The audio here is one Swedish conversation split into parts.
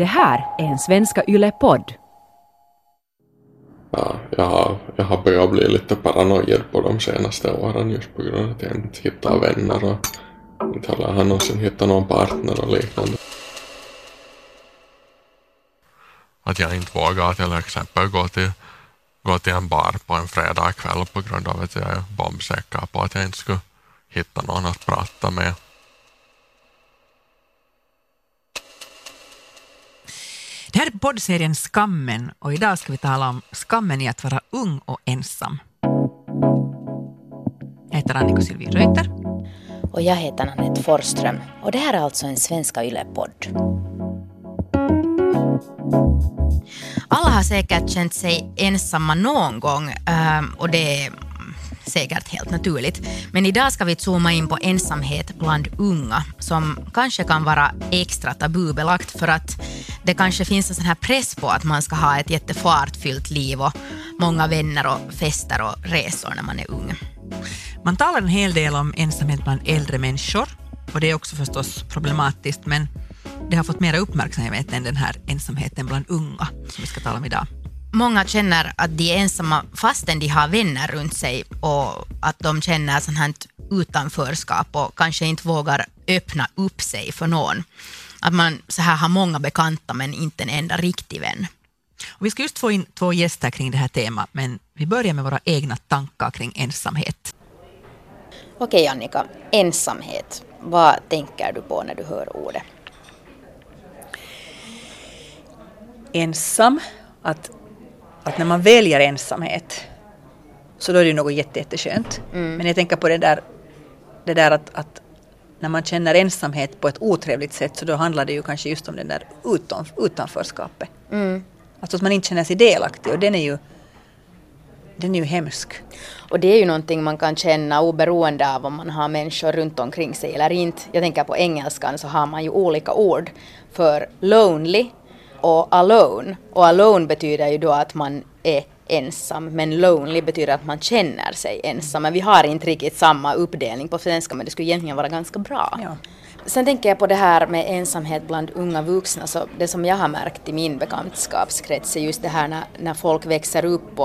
Det här är en Svenska Yle-podd. Ja, jag har börjat bli lite paranoid på de senaste åren just på grund av att jag inte hittar vänner och inte har någonsin hittat någon partner och liknande. Att jag inte vågar till exempel gå till en bar på en fredag kväll på grund av att jag är bombsäker på att jag inte skulle hitta någon att prata med. Det här är poddserien Skammen och idag ska vi tala om skammen i att vara ung och ensam. Jag heter Annika Sylvie Reuter. Och jag heter Annette Forström och det här är alltså en Svenska Yle-podd. Alla har säkert känt sig ensamma någon gång och det är säkert helt naturligt. Men idag ska vi zooma in på ensamhet bland unga som kanske kan vara extra tabubelagt för att det kanske finns en sån här press på att man ska ha ett jättefartfyllt liv och många vänner och fester och resor när man är ung. Man talar en hel del om ensamhet bland äldre människor och det är också förstås problematiskt, men det har fått mer uppmärksamhet än den här ensamheten bland unga som vi ska tala om idag. Många känner att de är ensamma fastän de har vänner runt sig och att de känner sånt här utanförskap och kanske inte vågar öppna upp sig för någon. Att man så här har många bekanta men inte en enda riktig vän. Och vi ska just få in två gäster kring det här temat, men vi börjar med våra egna tankar kring ensamhet. Okej Annika, ensamhet. Vad tänker du på när du hör ordet? Ensam, att när man väljer ensamhet så då är det något jätteskönt. Men jag tänker på det där att när man känner ensamhet på ett otrevligt sätt så då handlar det ju kanske just om det där utanförskapet. Alltså att man inte känner sig delaktig och den är ju hemsk. Och det är ju någonting man kan känna oberoende av om man har människor runt omkring sig eller inte. Jag tänker på engelskan så har man ju olika ord för lonely och alone. Och alone betyder ju då att man är ensam, men lonely betyder att man känner sig ensam. Men vi har inte riktigt samma uppdelning på svenska, men det skulle egentligen vara ganska bra. Ja. Sen tänker jag på det här med ensamhet bland unga vuxna. Så det som jag har märkt i min bekantskapskrets är just det här när folk växer upp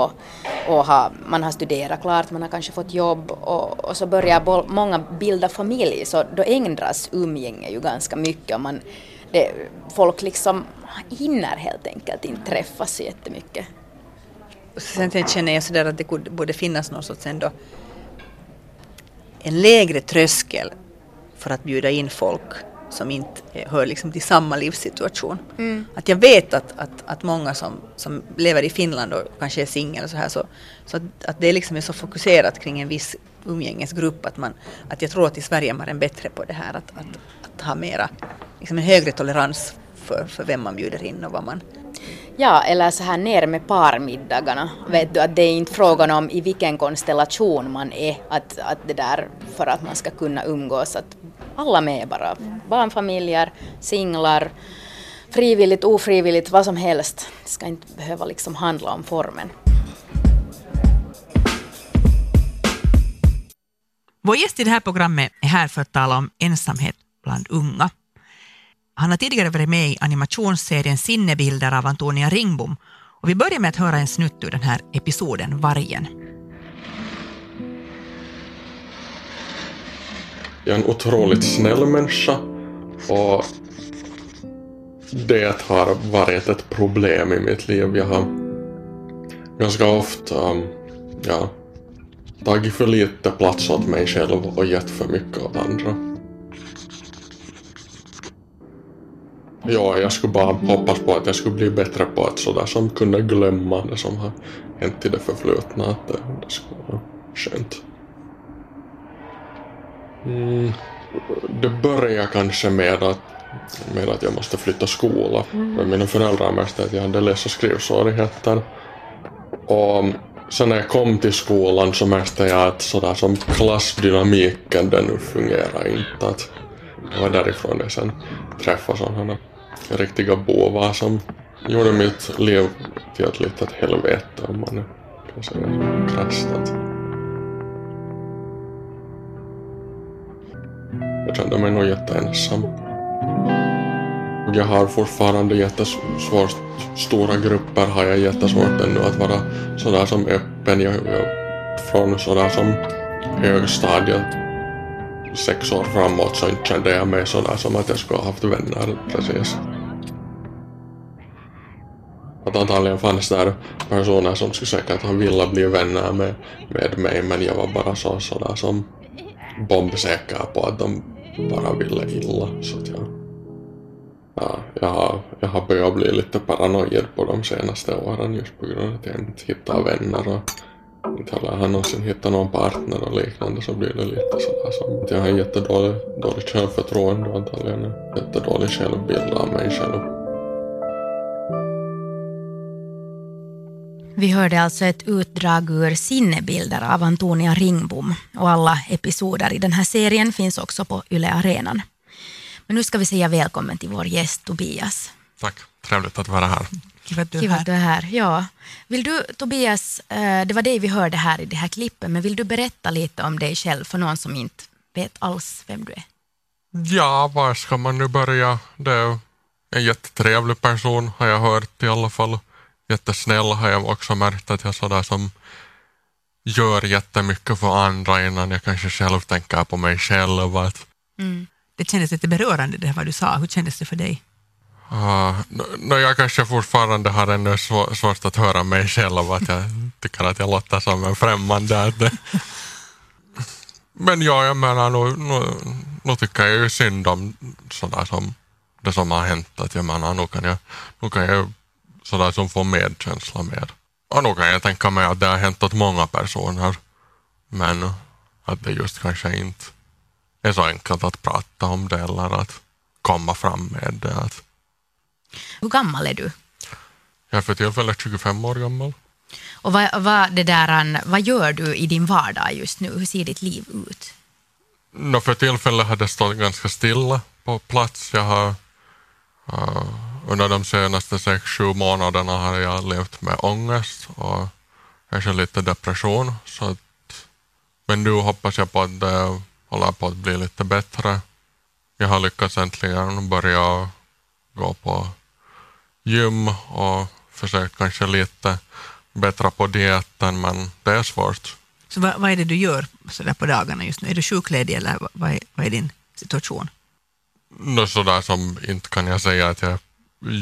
man har studerat klart, man har kanske fått jobb och så börjar många bilda familj. Så då ändras umgänge ju ganska mycket. Folk liksom hinner helt enkelt inte träffas jättemycket. Sen känner jag sådär att det borde finnas någon sorts ändå en lägre tröskel för att bjuda in folk som inte hör liksom till samma livssituation. Att jag vet att många som lever i Finland och kanske är singel och så här, så att det liksom är så fokuserat kring en viss umgängesgrupp att jag tror att i Sverige man är bättre på det här att ha mera liksom en högre tolerans för vem man bjuder in och vad man. Ja, eller så här ner med parmiddagarna. Vet du att det är inte frågan om i vilken konstellation man är att det där för att man ska kunna umgås att alla med bara barnfamiljer, singlar, frivilligt, ofrivilligt, vad som helst. Det ska inte behöva liksom handla om formen. Vår gäst i det här programmet är här för att tala om ensamhet bland unga. Han har tidigare varit med i animationsserien Sinnebilder av Antonija Ringbom. Och vi börjar med att höra en snutt ur den här episoden Vargen. Jag är en otroligt snäll människa. Och det har varit ett problem i mitt liv. Jag har ganska ofta tagit för lite plats åt mig själv och gett för mycket åt andra. Ja, jag skulle bara hoppas på att jag skulle bli bättre på att sådär som kunde glömma det som har hänt i det förflutna. Att det skulle vara skönt. Det började kanske med att jag måste flytta skola. Men mina föräldrar märkte att jag hade läs- och skrivsvårigheter. Och sen när jag kom till skolan så märkte jag att sådär som klassdynamiken den nu fungerar inte. Att jag var därifrån det sen träffade sådana riktiga bovar som gjorde mitt liv till ett litet helvete om man kan säga krastat. Jag kände mig nog jätteensam. jag har fortfarande jättesvårt. Stora grupper har jag jättesvårt ännu att vara sådär som öppen. Jag från sådär som högstadiet 6 år framåt så inte kände jag mig sådär som att jag skulle ha haft vänner precis. Att antagligen fanns där personer som skulle säkert ha velat bli vänner med mig, men jag var bara sådär som bombsäker på att de bara ville illa. Så att jag har börjat bli lite paranoid på de senaste åren just på grund av att jag inte hittar vänner och inte heller någonsin hittar någon partner och liknande, så blir det lite sådär som att jag har en jättedålig självförtroende och antagligen jättedålig självbild av mig själv. Vi hörde alltså ett utdrag ur Sinnebilder av Antonija Ringbom, och alla episoder i den här serien finns också på Yle Arenan. Men nu ska vi säga välkommen till vår gäst Tobias. Tack, trevligt att vara här. Kul att du är här. Ja. Vill du, Tobias, det var dig vi hörde här i det här klippet, men vill du berätta lite om dig själv för någon som inte vet alls vem du är? Ja, var ska man nu börja? Det är en jättetrevlig person, har jag hört i alla fall. Jättesnäll, har jag också märkt att jag sådär som gör jättemycket för andra innan jag kanske själv tänker på mig själv. Det kändes lite berörande det vad du sa. Hur kändes det för dig? Jag kanske fortfarande har ännu svårt att höra mig själv. Att jag tycker att jag låter som en främmande. Men jag menar nu tycker jag ju synd om sådär som det som har hänt. Att jag menar nu kan jag sådär som får medkänsla med. Och nog kan jag tänka mig att det har hänt åt många personer. Men att det just kanske inte är så enkelt att prata om det eller att komma fram med det. Hur gammal är du? Jag är för tillfället 25 år gammal. Och vad gör du i din vardag just nu? Hur ser ditt liv ut? För tillfället har det stått ganska stilla på plats. Jag har... under de senaste 6-7 månaderna har jag levt med ångest och kanske lite depression. Så att, men nu hoppas jag på att det håller på att bli lite bättre. Jag har lyckats äntligen börja gå på gym och försökt kanske lite bättre på dieten, men det är svårt. Så vad är det du gör så där på dagarna just nu? Är du sjukledig eller vad är din situation? Så där som inte kan jag säga att jag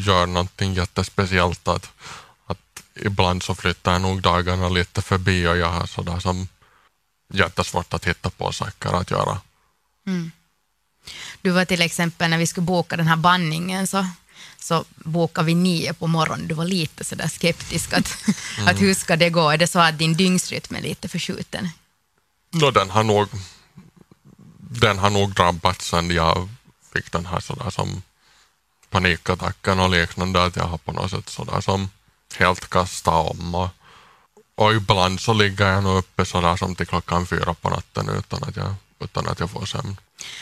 gör någonting jättespeciellt, att ibland så flyttar nog dagarna lite förbi och jag har sådär som jättesvårt att hitta på saker att göra. Du var till exempel när vi skulle boka den här banningen så bokade vi 9 på morgonen. Du var lite sådär skeptisk att hur ska det gå? Är det så att din dygnsrytm är lite förskjuten? Den har nog drabbat sen jag fick den här sådär som panikattacken och liknande, att jag har på något sätt sådär som helt kastat om och ibland så ligger jag nog uppe sådär som till klockan 4 på natten utan att jag får sömn.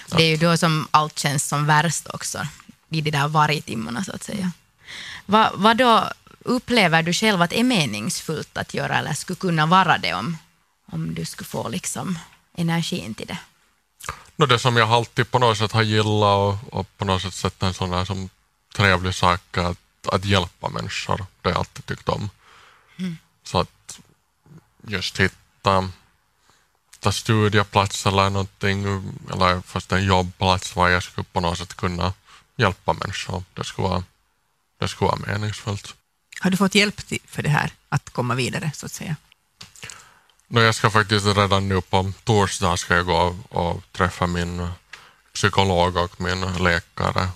Det är ju då som allt känns som värst också i de där vargtimmarna så att säga. Vad då upplever du själv att det är meningsfullt att göra eller skulle kunna vara det om du skulle få liksom energin till det? Det som jag alltid på något sätt har gillat och på något sätt sett en sån där som trevlig sak att hjälpa människor, det har jag alltid tyckt om. Så att just hitta studieplats eller någonting, eller fast en jobbplats var jag skulle på något sätt kunna hjälpa människor, det skulle vara meningsfullt. Har du fått hjälp för det här att komma vidare så att säga? Jag ska faktiskt redan nu på torsdag ska jag gå och träffa min psykolog och min läkare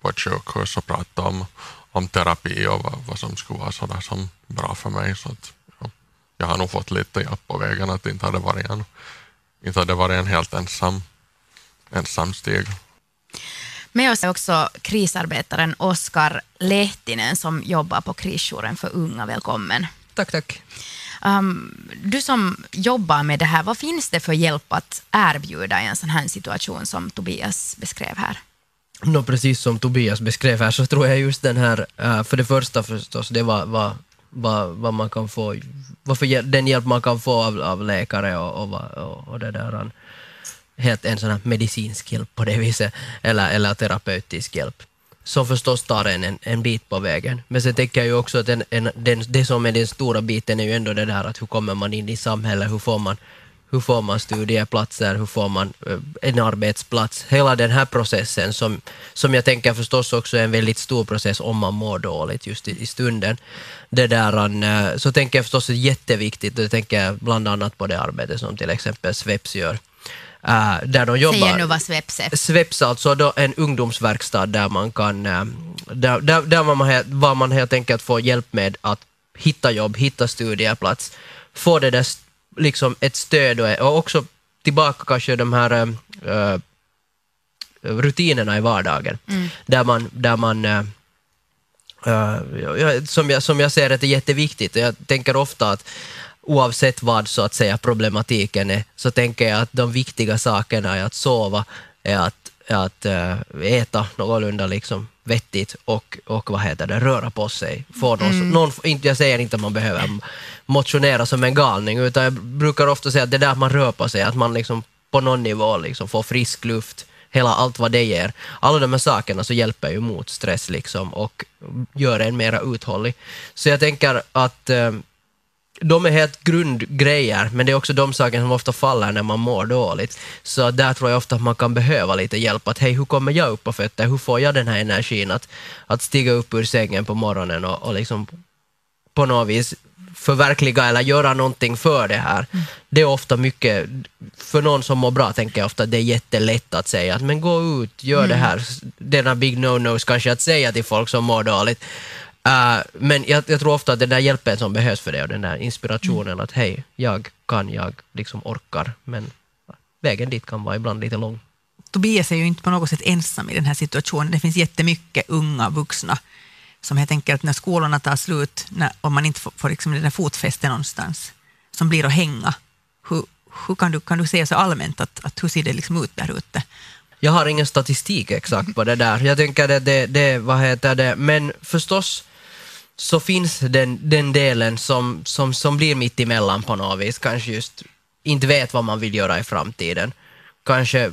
på ett sjukhus och prata om terapi och vad som skulle vara sådär som bra för mig. Så att, ja, jag har nog fått lite hjälp på vägen, att det inte hade varit en helt ensam steg. Med oss är också krisarbetaren Oskar Lehtinen som jobbar på Krisjouren för unga. Välkommen. Tack, tack. Du som jobbar med det här, vad finns det för hjälp att erbjuda i en sån här situation som Tobias beskrev här? Precis som Tobias beskrev här så tror jag just den här, för det första förstås, det var vad man kan få, den hjälp man kan få av läkare och det där, helt en sån här medicinsk hjälp på det viset, eller terapeutisk hjälp. som förstås tar en bit på vägen. Men sen tänker jag ju också att det som är den stora biten är ju ändå det där att hur kommer man in i samhället, hur får man studieplatser, hur får man en arbetsplats. Hela den här processen som jag tänker förstås också är en väldigt stor process om man mår dåligt just i stunden. Det där, så tänker jag förstås är jätteviktigt, och jag tänker bland annat på det arbete som till exempel Sveps gör. Där de jobbar. Säger nu vad Sveps är. Sveps alltså då en ungdomsverkstad där man kan där man helt enkelt får hjälp med att hitta jobb, hitta studieplats, få det där liksom ett stöd och också tillbaka kanske de här rutinerna i vardagen där man som jag ser det är jätteviktigt. Jag tänker ofta att oavsett vad så att säga problematiken är, så tänker jag att de viktiga sakerna är att sova, är att äta någorlunda liksom vettigt och röra på sig. Jag säger inte att man behöver motionera som en galning, utan jag brukar ofta säga att det där man rör på sig, att man liksom på någon nivå liksom får frisk luft, allt vad det ger. Alla de här sakerna så hjälper ju mot stress liksom och gör en mera uthållig. Så jag tänker att de är helt grundgrejer, men det är också de saker som ofta faller när man mår dåligt. Så där tror jag ofta att man kan behöva lite hjälp. Att hej, hur kommer jag upp på fötter? Hur får jag den här energin att stiga upp ur sängen på morgonen och liksom på något vis förverkliga eller göra någonting för det här? Det är ofta mycket, för någon som mår bra tänker jag ofta att det är jättelätt att säga att men gå ut, gör det här. Denna big no-nos kanske att säga till folk som mår dåligt. Men jag tror ofta att den där hjälpen som behövs för det och den där inspirationen att hej, jag liksom orkar, men vägen dit kan vara ibland lite lång. Tobias är ju inte på något sätt ensam i den här situationen. Det finns jättemycket unga vuxna som helt enkelt när skolorna tar slut och man inte får liksom den där fotfästen någonstans som blir att hänga. Hur kan du säga så allmänt att hur ser det liksom ut där ute? Jag har ingen statistik exakt på det där. Jag tänker att det men förstås så finns den delen som blir mitt emellan på något vis. Kanske just inte vet vad man vill göra i framtiden. Kanske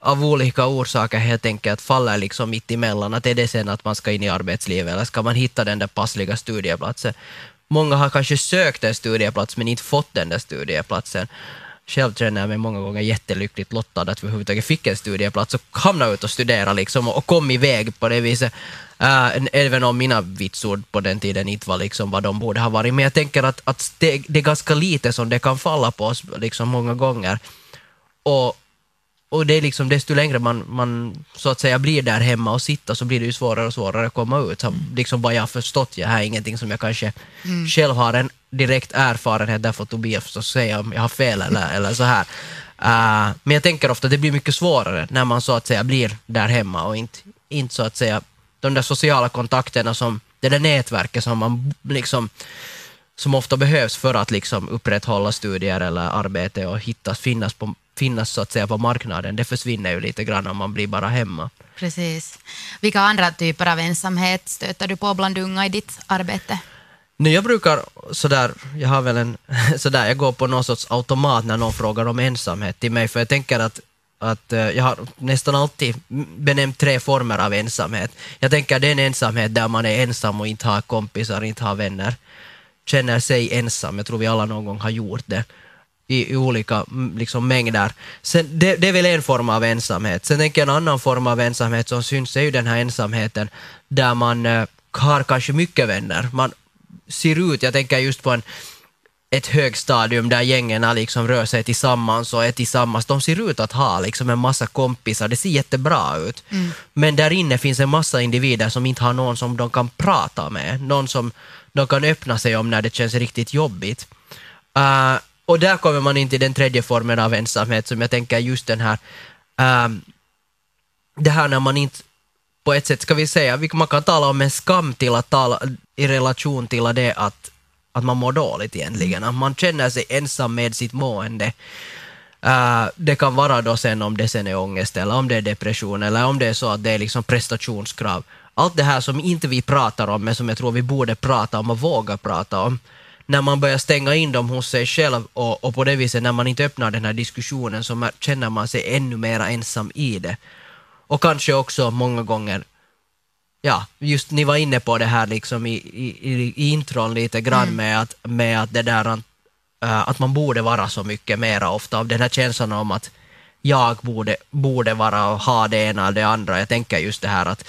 av olika orsaker helt enkelt faller liksom mitt emellan. Att är det sen att man ska in i arbetslivet eller ska man hitta den där passliga studieplatsen? Många har kanske sökt en studieplats men inte fått den där studieplatsen. Själv känner jag mig många gånger jättelyckligt lottad att vi överhuvudtaget fick en studieplats och hamnade ut och studera liksom och kom iväg på det viset. Även om mina vitsord på den tiden inte var liksom vad de borde ha varit. Men jag tänker att det är ganska lite som det kan falla på oss liksom många gånger. Och det är liksom, desto längre man så att säga blir där hemma och sitter, så blir det ju svårare och svårare att komma ut. Liksom bara jag har förstått, jag har ingenting som jag kanske själv har en direkt erfarenhet, därför Tobias förstås säga om jag har fel eller så här. Men jag tänker ofta att det blir mycket svårare när man så att säga blir där hemma och inte så att säga de där sociala kontakterna, som det där nätverket som man liksom som ofta behövs för att liksom upprätthålla studier eller arbete och finnas så att säga på marknaden. Det försvinner ju lite grann om man blir bara hemma. Precis. Vilka andra typer av ensamhet stöter du på bland unga i ditt arbete? Nej, jag brukar sådär, jag har väl en sådär, jag går på någon sorts automat när någon frågar om ensamhet till mig, för jag tänker att jag har nästan alltid benämnt 3 former av ensamhet. Jag tänker det är en ensamhet där man är ensam och inte har kompisar, inte har vänner. Känner sig ensam, jag tror vi alla någon gång har gjort det. I olika liksom, mängder. Sen, det är väl en form av ensamhet. Sen tänker jag en annan form av ensamhet som syns är ju den här ensamheten där man har kanske mycket vänner. Man ser ut, jag tänker just på ett högstadium där gängerna liksom rör sig tillsammans och är tillsammans. De ser ut att ha liksom en massa kompisar, det ser jättebra ut. Men där inne finns en massa individer som inte har någon som de kan prata med. Någon som de kan öppna sig om när det känns riktigt jobbigt. Och där kommer man in till den 3:e formen av ensamhet som jag tänker just den här det här när man inte på ett sätt, ska vi säga, man kan tala om en skam till att tala i relation till det att man mår dåligt egentligen. Att man känner sig ensam med sitt mående. Det kan vara då sen om det sen är ångest eller om det är depression eller om det är så att det är liksom prestationskrav. Allt det här som inte vi pratar om men som jag tror vi borde prata om och våga prata om. När man börjar stänga in dem hos sig själv och på det viset när man inte öppnar den här diskussionen så känner man sig ännu mer ensam i det. Och kanske också många gånger Ja, just ni var inne på det här liksom i intron lite grann med att det där att man borde vara så mycket mera ofta, av den här känslan om att jag borde vara och ha det ena eller det andra. Jag tänker just det här att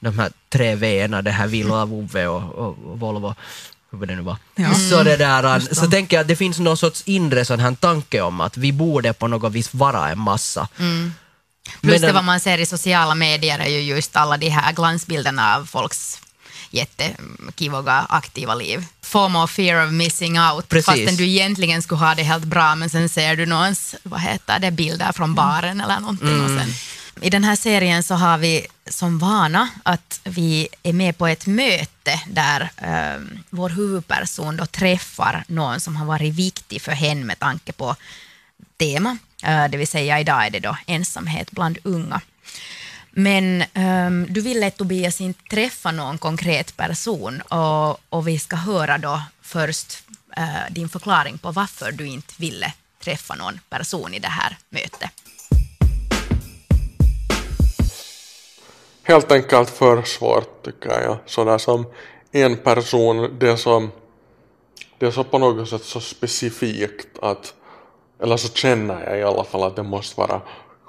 de här 3 V:na, det här Villa, Vove och Volvo, hur det nu var. Ja. Så det där, så tänker jag att det finns någon sorts inre sån här tanke om att vi borde på något vis vara en massa. Mm. Plus det vad man ser i sociala medier är ju just alla de här glansbilderna av folks jättekivoga aktiva liv. FOMO, fear of missing out. Precis. Fastän du egentligen skulle ha det helt bra, men sen ser du någons, vad heter det, bilder från baren eller någonting. Mm. Och sen, i den här serien så har vi som vana att vi är med på ett möte där vår huvudperson då träffar någon som har varit viktig för henne med tanke på tema. Det vill säga idag är det då ensamhet bland unga. Men du ville, Tobias, inte träffa någon konkret person och vi ska höra då först din förklaring på varför du inte ville träffa någon person i det här mötet. Helt enkelt för svårt tycker jag. Sådär som en person, det är så på något sätt så specifikt att, eller så känner jag i alla fall att det måste vara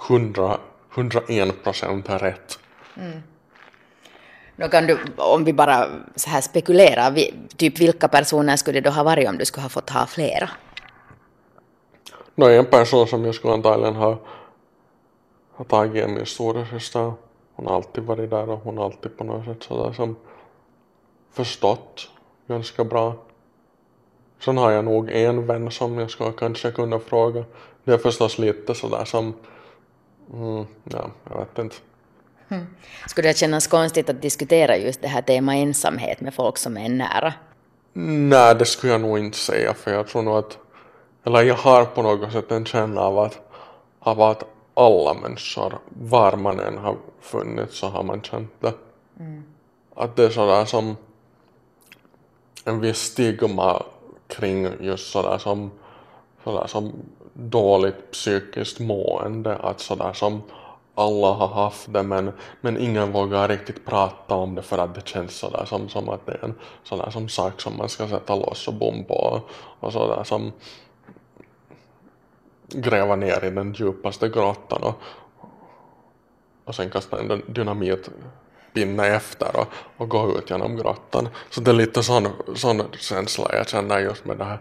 101% rätt. Mm. Då kan du, om vi bara så här spekulerar, typ vilka personer skulle det då ha varit om du skulle ha fått ha flera? En person som jag skulle antagligen ha tagit är min stora syster. Hon har alltid varit där och hon har alltid på något sätt sådär som förstått ganska bra. Sen har jag nog en vän som jag ska kanske kunna fråga. Det är förstås lite sådär som... jag vet inte. Mm. Skulle det kännas konstigt att diskutera just det här tema ensamhet med folk som är nära? Nej, det skulle jag nog inte säga. För jag tror nog att... Eller jag har på något sätt en känsla av att alla människor, var man än har funnits, så har man känt det. Mm. Att det är sådär som... En viss stigma kring just sådär som dåligt psykiskt mående, att sådär som alla har haft det men ingen vågar riktigt prata om det för att det känns sådär som att det är en sådär som sak som man ska sätta loss och bomba och sådär som gräva ner i den djupaste grottan och sen kasta en dynamit pinne efter och gå ut genom grottan. Så det är lite sån känsla jag känner just med det här.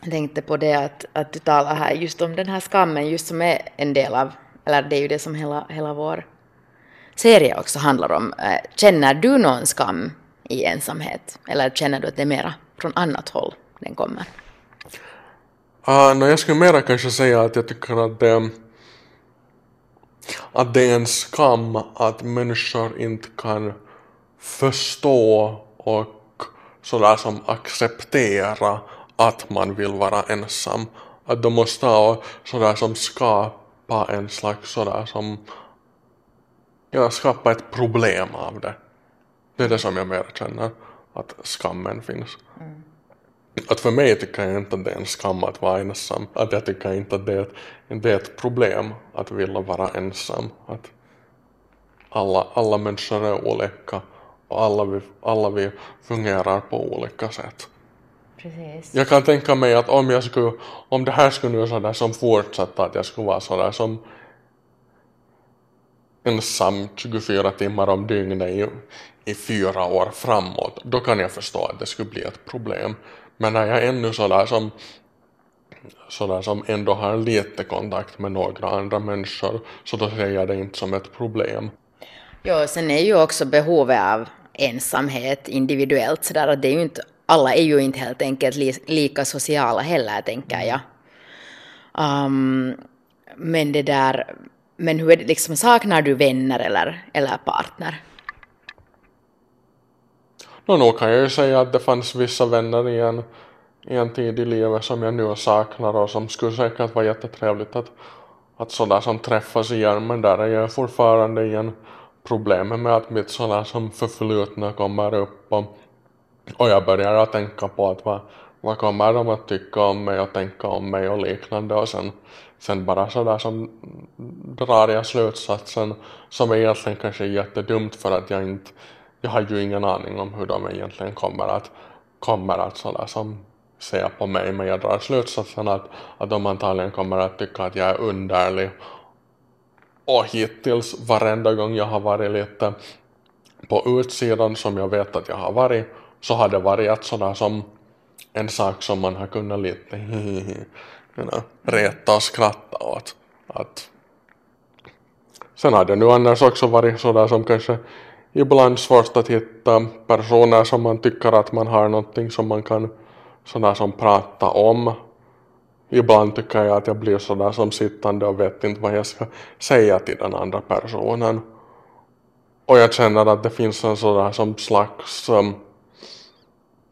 Jag tänkte på det att du talar här just om den här skammen, just som är en del av, eller det är ju det som hela vår serie också handlar om. Känner du någon skam i ensamhet? Eller känner du att det är mera från annat håll den kommer? Jag skulle mera kanske säga att jag tycker att det är en skam att människor inte kan förstå och sådär som acceptera att man vill vara ensam. Att de måste sådär som skapa en slags sådär som, ja, skapa ett problem av det. Det är det som jag mer känner, att skammen finns. Mm. Att för mig tycker jag inte att det är en skam att vara ensam. Att jag tycker inte att det är ett problem att vilja vara ensam. Att alla människor är olika och alla vi fungerar på olika sätt. Precis. Jag kan tänka mig att om det här skulle nu sådär som fortsätta, att jag skulle vara sådär som ensam 24 timmar om dygnet i 4 år framåt, då kan jag förstå att det skulle bli ett problem. Men när jag ännu sådär som ändå har lite kontakt med några andra människor, så då ser jag det inte som ett problem. Ja, sen är ju också behovet av ensamhet individuellt sådär, att det är ju inte, alla är ju inte helt enkelt lika sociala heller, tänker jag. Men hur är det liksom, saknar du vänner eller partner? Nog kan jag ju säga att det fanns vissa vänner i en tid i livet som jag nu saknar och som skulle säkert vara jättetrevligt att sådär som träffas igen, men där är jag fortfarande igen problem med att mitt sådär som förflutna kommer upp och jag börjar att tänka på att vad kommer de att tycka om mig och tänka om mig och liknande, och sen sen bara sådär som drar jag slutsatsen som egentligen kanske är jättedumt för att jag har ju ingen aning om hur de egentligen kommer att sådär som se på mig, men jag drar slutsatsen att de antagligen kommer att tycka att jag är underlig. Och hittills varenda gång jag har varit lite på utsidan som jag vet att jag har varit, så har det varit sådär som en sak som man har kunnat lite reta och skratta åt. Sen har det nu annars också varit sådär som kanske ibland svårt att hitta personer som man tycker att man har någonting som man kan sådär som prata om. Ibland tycker jag att jag blir sådär som sittande och vet inte vad jag ska säga till den andra personen. Och jag känner att det finns en sådär som slags...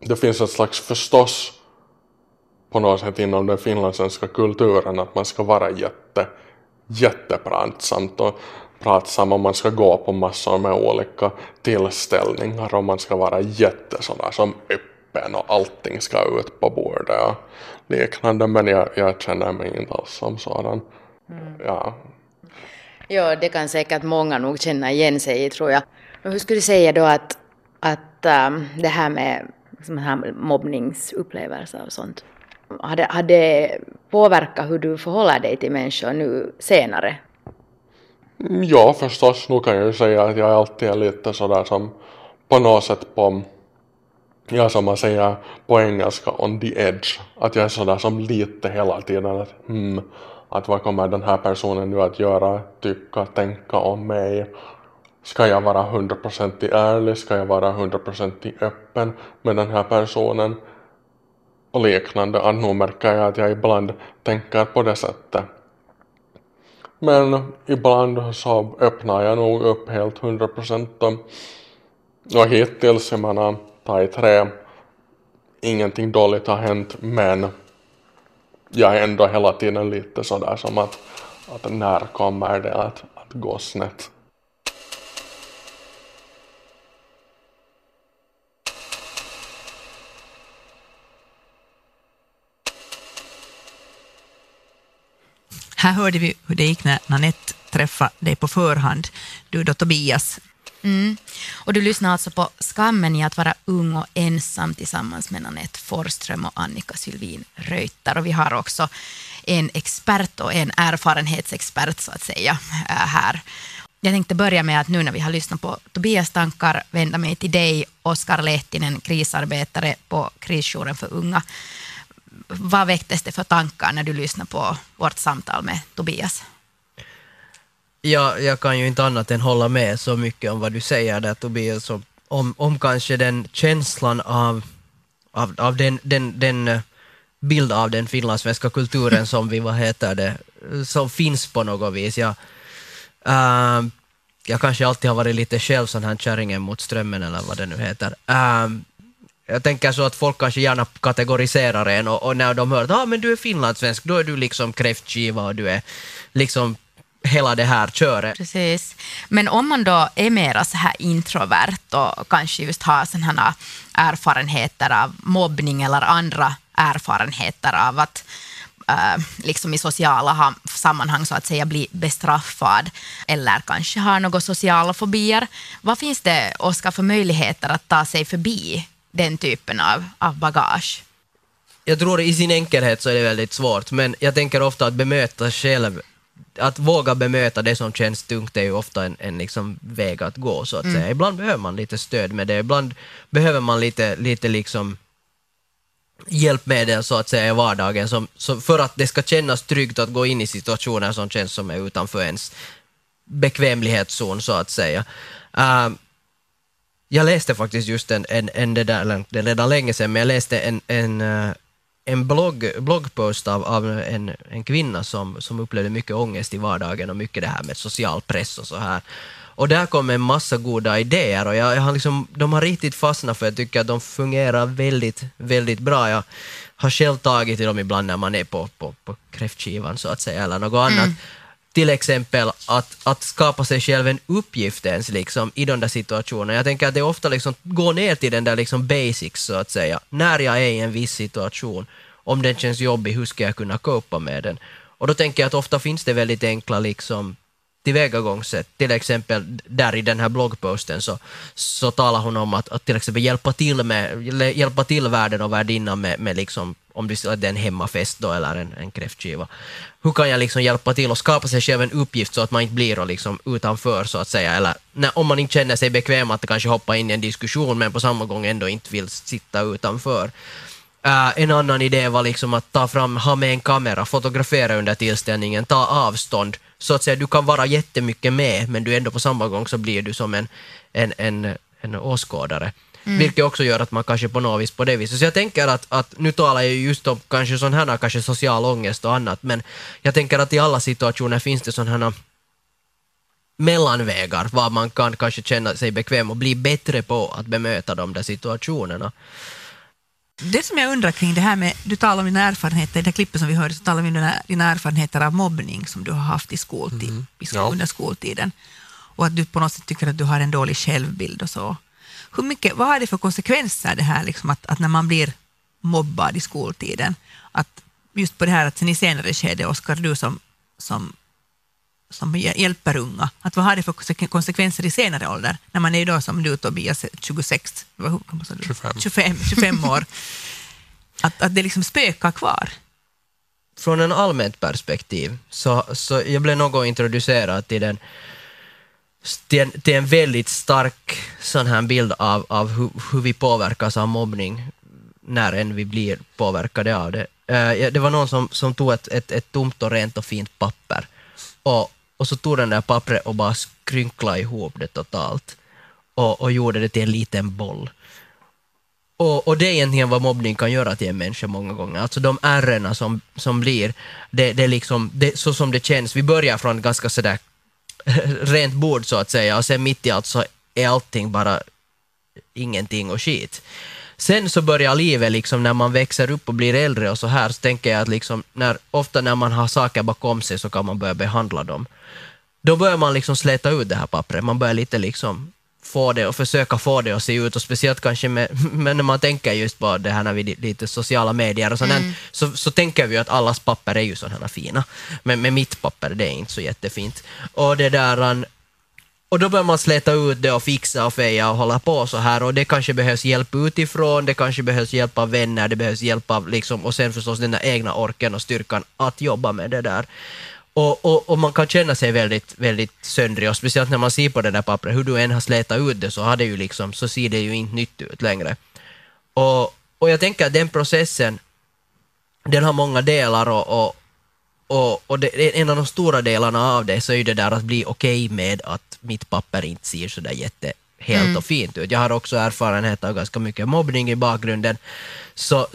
det finns ett slags förstås på något sätt inom den finlandssvenska kulturen att man ska vara jättepratsamt och pratsam, och man ska gå på massor med olika tillställningar och man ska vara sådär som öppen och allting ska ut på bordet och liknande, men jag känner mig inte alls som sådan. Ja. Ja, det kan säkert många nog känna igen sig, tror jag. Men hur skulle du säga då att det här med mobbningsupplevelser och sånt hade påverkat hur du förhåller dig till människor nu senare? Ja, förstås. Nu kan jag ju säga att jag alltid är lite sådär som på något sätt som man säger på engelska, on the edge. Att jag är sådär som lite hela tiden att vad kommer den här personen nu att göra, tycka, tänka om mig? Ska jag vara 100% ärlig? Ska jag vara 100% öppen med den här personen? Och liknande. Och nu märker jag att jag ibland tänker på det sättet. Men ibland så öppnar jag nog upp helt 100%. Och hittills, jag menar, ingenting dåligt har hänt. Men jag är ändå hela tiden lite sådär som att när kommer det att gå snett? Här hörde vi hur det gick när Annette träffade dig på förhand, du då Tobias. Mm. Och du lyssnar alltså på Skammen i att vara ung och ensam tillsammans med Annette Forström och Annika Sylvie Reuter. Och vi har också en expert och en erfarenhetsexpert så att säga här. Jag tänkte börja med att nu när vi har lyssnat på Tobias tankar vända mig till dig, Oskar Lehtinen, krisarbetare på Krisjouren för unga. Vad väcktes det för tankar när du lyssnade på vårt samtal med Tobias? Ja, jag kan ju inte annat än hålla med så mycket om vad du säger där, Tobias. Om kanske den känslan av den bild av den finlandssvenska kulturen som vi, som finns på något vis. Jag kanske alltid har varit lite själv sån här kärringen mot strömmen eller vad det nu heter. Jag tänker så att folk kanske gärna kategoriserar en och när de hör att men du är finlandssvensk, då är du liksom kräftskiva och du är liksom hela det här köret. Precis. Men om man då är mera så här introvert och kanske just har sådana erfarenheter av mobbning eller andra erfarenheter av att liksom i sociala sammanhang så att säga bli bestraffad eller kanske har några sociala fobier. Vad finns det, Oskar, för möjligheter att ta sig förbi den typen av bagage? Jag tror i sin enkelhet så är det väldigt svårt, men jag tänker ofta att bemöta själv, att våga bemöta det som känns tungt är ju ofta en liksom väg att gå så att säga. Ibland behöver man lite stöd med det, ibland behöver man lite liksom hjälp med det så att säga i vardagen som för att det ska kännas tryggt att gå in i situationer som känns som är utanför ens bekvämlighetszon så att säga. Jag läste faktiskt just det redan länge sedan, men jag läste en bloggpost av en kvinna som upplevde mycket ångest i vardagen och mycket det här med social press och så här. Och där kom en massa goda idéer och jag har liksom, de har riktigt fastnat för jag tycker att de fungerar väldigt, väldigt bra. Jag har själv tagit i dem ibland när man är på kräftskivan så att säga eller något annat. Till exempel att skapa sig själv en uppgift ens liksom, i den där situationen. Jag tänker att det ofta liksom går ner till den där liksom basics så att säga. När jag är i en viss situation, om den känns jobbig, hur ska jag kunna copa med den? Och då tänker jag att ofta finns det väldigt enkla liksom tillvägagångssätt. Till exempel där i den här bloggposten så talar hon om att till exempel hjälpa till värden och värdinnan med liksom, om det är en hemmafest då, eller en kräftskiva. Hur kan jag liksom hjälpa till och skapa sig själv en uppgift så att man inte blir liksom utanför så att säga, eller om man inte känner sig bekväm att kanske hoppa in i en diskussion men på samma gång ändå inte vill sitta utanför. En annan idé var liksom att ha med en kamera, fotografera under tillställningen, ta avstånd. Så att säga, du kan vara jättemycket med, men du ändå på samma gång så blir du som en åskådare. Mm. Vilket också gör att man kanske på något vis på det viset. Så jag tänker att nu talar jag just om kanske sån här kanske social ångest och annat, men jag tänker att i alla situationer finns det sån här mellanvägar var man kan kanske känna sig bekväm och bli bättre på att bemöta de där situationerna. Det som jag undrar kring det här med, du talar om dina erfarenheter, i det klippet som vi hörde så talar vi om dina erfarenheter av mobbning som du har haft i under skoltiden. Och att du på något sätt tycker att du har en dålig självbild och så. Vad har det för konsekvenser det här liksom, att när man blir mobbad i skoltiden? Att just på det här att sen i senare skede, Oskar, du som hjälper unga, att vad har det för konsekvenser i senare ålder när man är idag som du, Tobias, 26, 25 år, att det liksom spökar kvar? Från en allmänt perspektiv så jag blev något introducerad till en väldigt stark sån här bild av hur vi påverkas av mobbning när än vi blir påverkade av det. Det var någon som tog ett tomt och rent och fint papper och så tog den där pappret och bara skrynklade ihop det totalt och gjorde det till en liten boll. Och det är egentligen vad mobbning kan göra till en människa många gånger. Alltså de ärrorna som blir, det liksom, det, så som det känns. Vi börjar från ganska sådär rent bord så att säga, och sen mitt i allt så är allting bara ingenting och skit. Sen så börjar livet liksom när man växer upp och blir äldre och så här, så tänker jag att liksom ofta när man har saker bakom sig så kan man börja behandla dem. Då börjar man liksom släta ut det här pappret. Man börjar lite liksom få det och försöka få det att se ut, och speciellt kanske men när man tänker just på det här när vi lite sociala medier och sådär, så tänker vi att allas papper är ju sådana här fina. Men mitt papper, det är inte så jättefint. Och det där... Och då börjar man släta ut det och fixa och feja och hålla på så här. Och det kanske behövs hjälp utifrån, det kanske behövs hjälp av vänner, det behövs hjälp av liksom, och sen förstås den där egna orken och styrkan att jobba med det där. Och man kan känna sig väldigt, väldigt söndrig, och speciellt när man ser på det där pappret, hur du än har slätat ut det så ser det ju inte nytt ut längre. Och jag tänker att den processen, den har många delar och det, en av de stora delarna av det så är det där att bli okej med att mitt papper inte ser så där jättehelt och fint ut. Jag har också erfarenhet av ganska mycket mobbning i bakgrunden. Så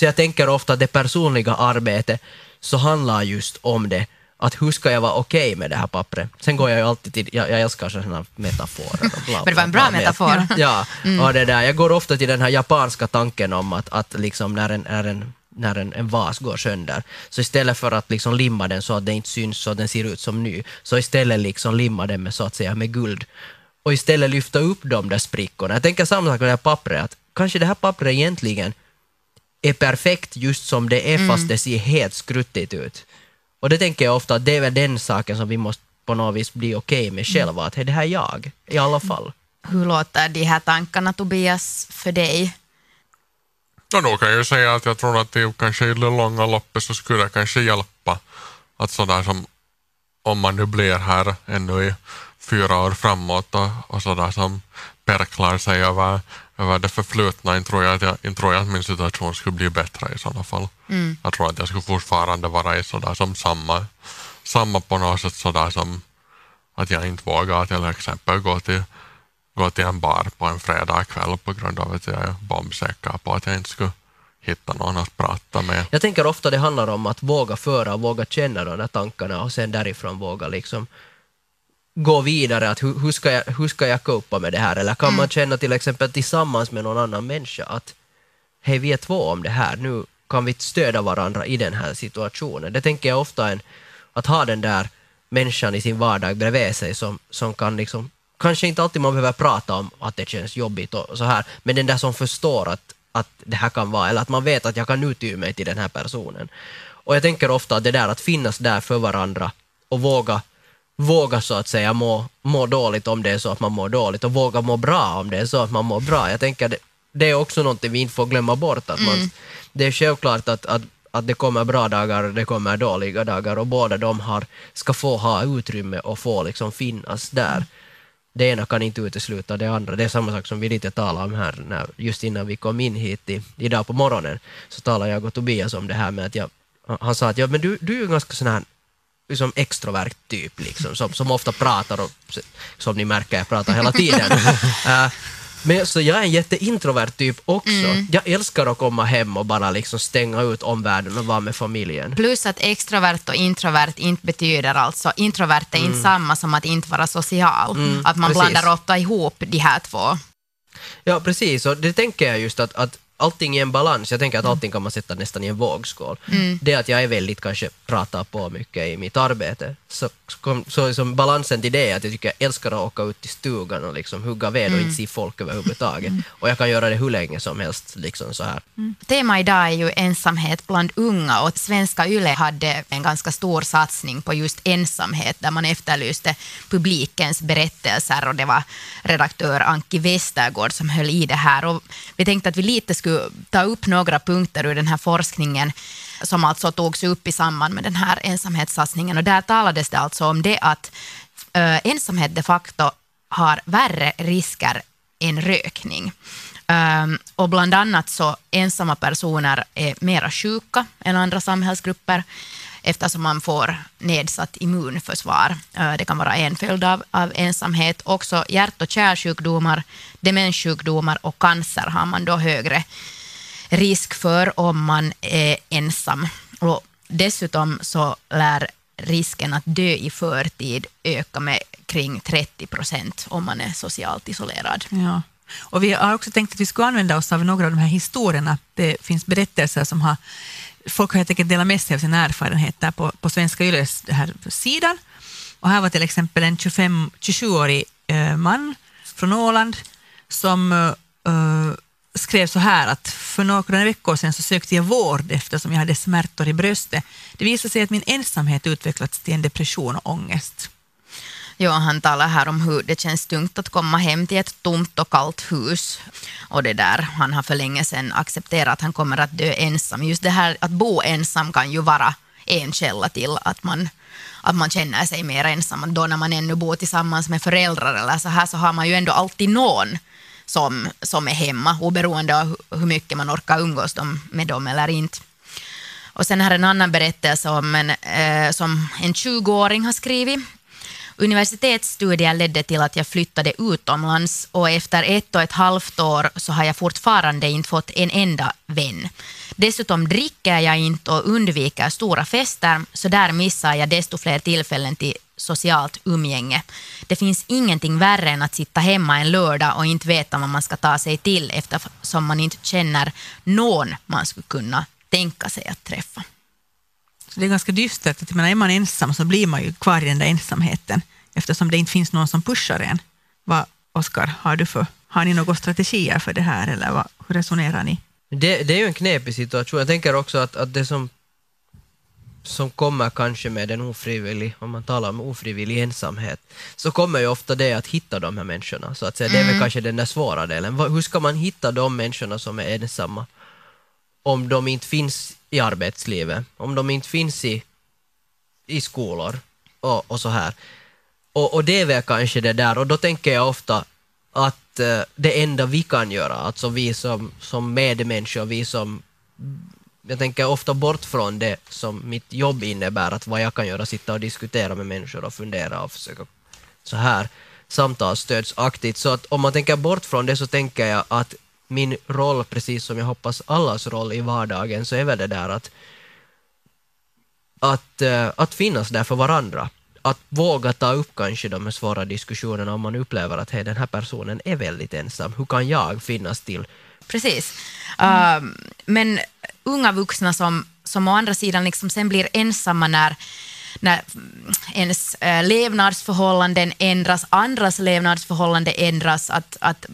jag tänker ofta att det personliga arbetet så handlar just om det. Att hur ska jag vara okej med det här pappret? Sen går jag ju alltid till... Jag älskar sådana metaforer. Men det var en bra metafor. Ja, och det där. Jag går ofta till den här japanska tanken om att liksom när en vas går sönder, så istället för att liksom limma den så att den inte syns så att den ser ut som ny, så istället liksom limma den med, så att säga, med guld, och istället lyfta upp de där sprickorna. Jag tänker samma sak med det här pappret, att kanske det här pappret egentligen är perfekt just som det är, fast det ser helt skruttigt ut. Och det tänker jag ofta att det är väl den saken som vi måste på något vis bli okej med själva, att det här är jag, i alla fall. Hur låter de här tankarna, Tobias, för dig? Ja, då kan jag ju säga att jag tror att det kanske i det långa loppet så skulle det kanske hjälpa att sådär som om man nu blir här ännu i 4 år framåt och sådär som perklar sig över det förflutna, inte tror jag att min situation skulle bli bättre i sådana fall. Jag tror att jag skulle fortfarande vara i sådär som samma på något sätt, sådär som att jag inte vågar till exempel gå till en bar på en fredagkväll på grund av att jag är bombsäker på att jag inte skulle hitta någon att prata med. Jag tänker ofta det handlar om att våga föra, våga känna de där tankarna och sen därifrån våga liksom gå vidare. Att hur ska jag copa med det här? Eller kan man känna till exempel tillsammans med någon annan människa att hej, vi är 2 om det här. Nu kan vi stödja varandra i den här situationen. Det tänker jag ofta att ha den där människan i sin vardag bredvid sig som kan liksom... Kanske inte alltid man behöver prata om att det känns jobbigt och så här, men den där som förstår att det här kan vara, eller att man vet att jag kan utge mig till den här personen. Och jag tänker ofta att det där att finnas där för varandra och våga så att säga må dåligt om det är så att man mår dåligt, och våga må bra om det är så att man mår bra. Jag tänker det är också någonting vi inte får glömma bort. Att det är självklart att det kommer bra dagar och det kommer dåliga dagar, och båda de ska få ha utrymme och få liksom finnas där. Det ena kan inte utesluta det andra. Det är samma sak som vi lite talade om här just innan vi kom in hit idag på morgonen, så talade jag och Tobias om det här med att han sa att men du är ju ganska sån här liksom extrovert typ liksom, som ofta pratar, och som ni märker jag pratar hela tiden. Men så jag är en jätteintrovert typ också. Jag älskar att komma hem och bara liksom stänga ut omvärlden och vara med familjen. Plus att extrovert och introvert inte betyder, alltså introvert är inte samma som att inte vara social. Att man blandar ofta ihop de här två. Ja, precis. Och det tänker jag just att allting är en balans. Jag tänker att allting kan man sätta nästan i en vågskål. Det att jag är väldigt kanske pratar på mycket i mitt arbete. Så liksom balansen till det är att jag tycker jag älskar att åka ut i stugan och liksom hugga ved och inte se folk överhuvudtaget. Och jag kan göra det hur länge som helst. Liksom så här. Tema idag är ju ensamhet bland unga, och Svenska Yle hade en ganska stor satsning på just ensamhet där man efterlyste publikens berättelser, och det var redaktör Anki Westergård som höll i det här, och vi tänkte att vi lite skulle ta upp några punkter ur den här forskningen som alltså togs upp i samband med den här ensamhetssatsningen. Och där talades det alltså om det att ensamhet de facto har värre risker än rökning. Och bland annat så ensamma personer är mera sjuka än andra samhällsgrupper eftersom man får nedsatt immunförsvar. Det kan vara en följd av ensamhet. Också hjärt- och kärlsjukdomar, demenssjukdomar och cancer har man då högre risk för om man är ensam. Och dessutom så lär risken att dö i förtid öka med kring 30% om man är socialt isolerad. Ja. Och vi har också tänkt att vi skulle använda oss av några av de här historierna. Det finns berättelser som folk har helt enkelt delat med sig av sin erfarenhet där på Svenska Yles här sidan. Och här var till exempel en 27-årig man från Åland som skrev så här att för några veckor sedan så sökte jag vård eftersom jag hade smärtor i bröstet. Det visade sig att min ensamhet utvecklats till en depression och ångest. Ja, han talar här om hur det känns tungt att komma hem till ett tomt och kallt hus. Och det där, han har för länge sedan accepterat att han kommer att dö ensam. Just det här att bo ensam kan ju vara en källa till att man känner sig mer ensam. Då när man ännu bor tillsammans med föräldrar eller så här, så har man ju ändå alltid någon som är hemma, oberoende av hur mycket man orkar umgås med dem eller inte. Och sen här en annan berättelse om som en 20-åring har skrivit. Universitetsstudier ledde till att jag flyttade utomlands, och efter 1,5 år så har jag fortfarande inte fått en enda vän. Dessutom dricker jag inte och undviker stora fester, så där missar jag desto fler tillfällen till socialt umgänge. Det finns ingenting värre än att sitta hemma en lördag och inte veta vad man ska ta sig till eftersom man inte känner någon man skulle kunna tänka sig att träffa. Så det är ganska dystert att är man ensam så blir man ju kvar i den där ensamheten eftersom det inte finns någon som pushar en. Vad, Oskar, har ni några strategier för det här, eller hur resonerar ni? Det är ju en knepig situation. Jag tänker också att det som kommer kanske med den ofrivillig, om man talar om ofrivillig ensamhet, så kommer ju ofta det att hitta de här människorna. Så att säga, det är väl kanske den där svåra delen. Hur ska man hitta de människorna som är ensamma om de inte finns i arbetslivet, om de inte finns i skolor och så här. Och det är väl kanske det där, och då tänker jag ofta att det enda vi kan göra, alltså vi som medmänniskor, jag tänker ofta bort från det som mitt jobb innebär, att vad jag kan göra, sitta och diskutera med människor och fundera och försöka så här samtalsstödsaktigt. Så att om man tänker bort från det, så tänker jag att min roll, precis som jag hoppas allas roll i vardagen, så är väl det där att finnas där för varandra. Att våga ta upp kanske de här svåra diskussionerna om man upplever att den här personen är väldigt ensam. Hur kan jag finnas till? Precis. Men unga vuxna som å andra sidan liksom sen blir ensamma när när ens levnadsförhållanden ändras, andras levnadsförhållanden ändras, att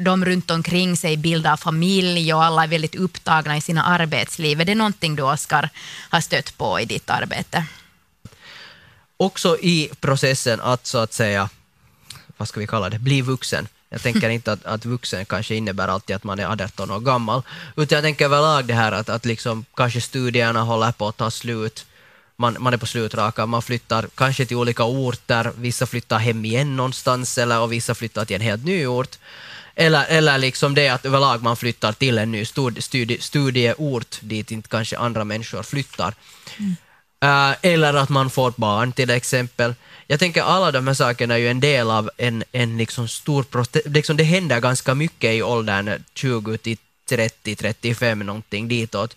de runt omkring sig bildar familj och alla är väldigt upptagna i sina arbetsliv. Är det någonting du, Oskar, har stött på i ditt arbete? Också i processen att så att säga, vad ska vi kalla det, bli vuxen. Jag tänker inte att vuxen kanske innebär alltid att man är 18 år gammal. Utan jag tänker överlag det här att liksom, kanske studierna håller på att ta slut. Man är på slutrakan, man flyttar kanske till olika orter. Vissa flyttar hem igen någonstans och vissa flyttar till en helt ny ort. Eller liksom det att överlag man flyttar till en ny studieort dit inte kanske andra människor flyttar. Mm. Eller att man får barn till exempel. Jag tänker alla de här sakerna är ju en del av en liksom stor process. Liksom det händer ganska mycket i åldern 20 till 30, 35 någonting ditåt.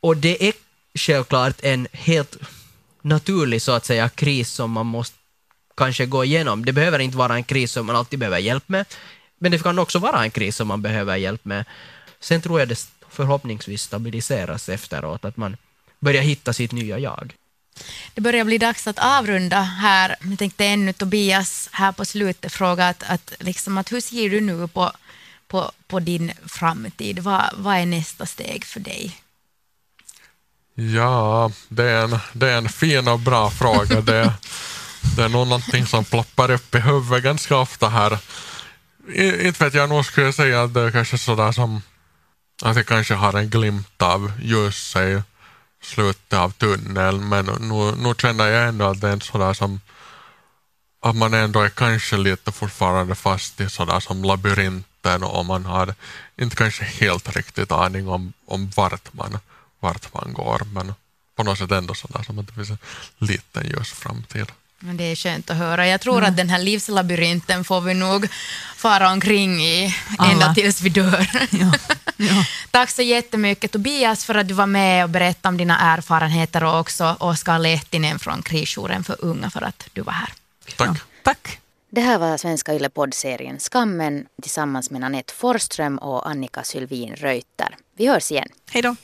Och det är självklart en helt naturlig så att säga kris som man måste kanske gå igenom. Det behöver inte vara en kris som man alltid behöver hjälp med. Men det kan också vara en kris som man behöver hjälp med. Sen tror jag det förhoppningsvis stabiliseras efteråt att man börja hitta sitt nya jag. Det börjar bli dags att avrunda här. Jag tänkte ännu Tobias här på slutet fråga att hur ser du nu på din framtid? Vad är nästa steg för dig? Ja, det är en fin och bra fråga. Det är nog någonting som ploppar upp i huvudet ganska ofta här. Inte vet jag, nog skulle säga att det är kanske sådär som att jag kanske har en glimt av just sig slutet av tunneln, men nu känner jag ändå att det är sådär som att man ändå är kanske lite fortfarande fast i sådär som labyrinten och man har inte kanske helt riktigt aning om vart man går, men på något sätt ändå sådär som att det finns en liten ljus framtid. Det är skönt att höra. Jag tror att den här livslabyrinten får vi nog fara omkring i ända tills vi dör. Ja. Ja. Tack så jättemycket Tobias för att du var med och berättade om dina erfarenheter, och också Oskar Lehtinen från Krisjouren för unga för att du var här. Tack. Ja. Tack. Det här var Svenska Yle-poddserien Skammen tillsammans med Annette Forström och Annika Sylvie Reuter. Vi hörs igen. Hej då.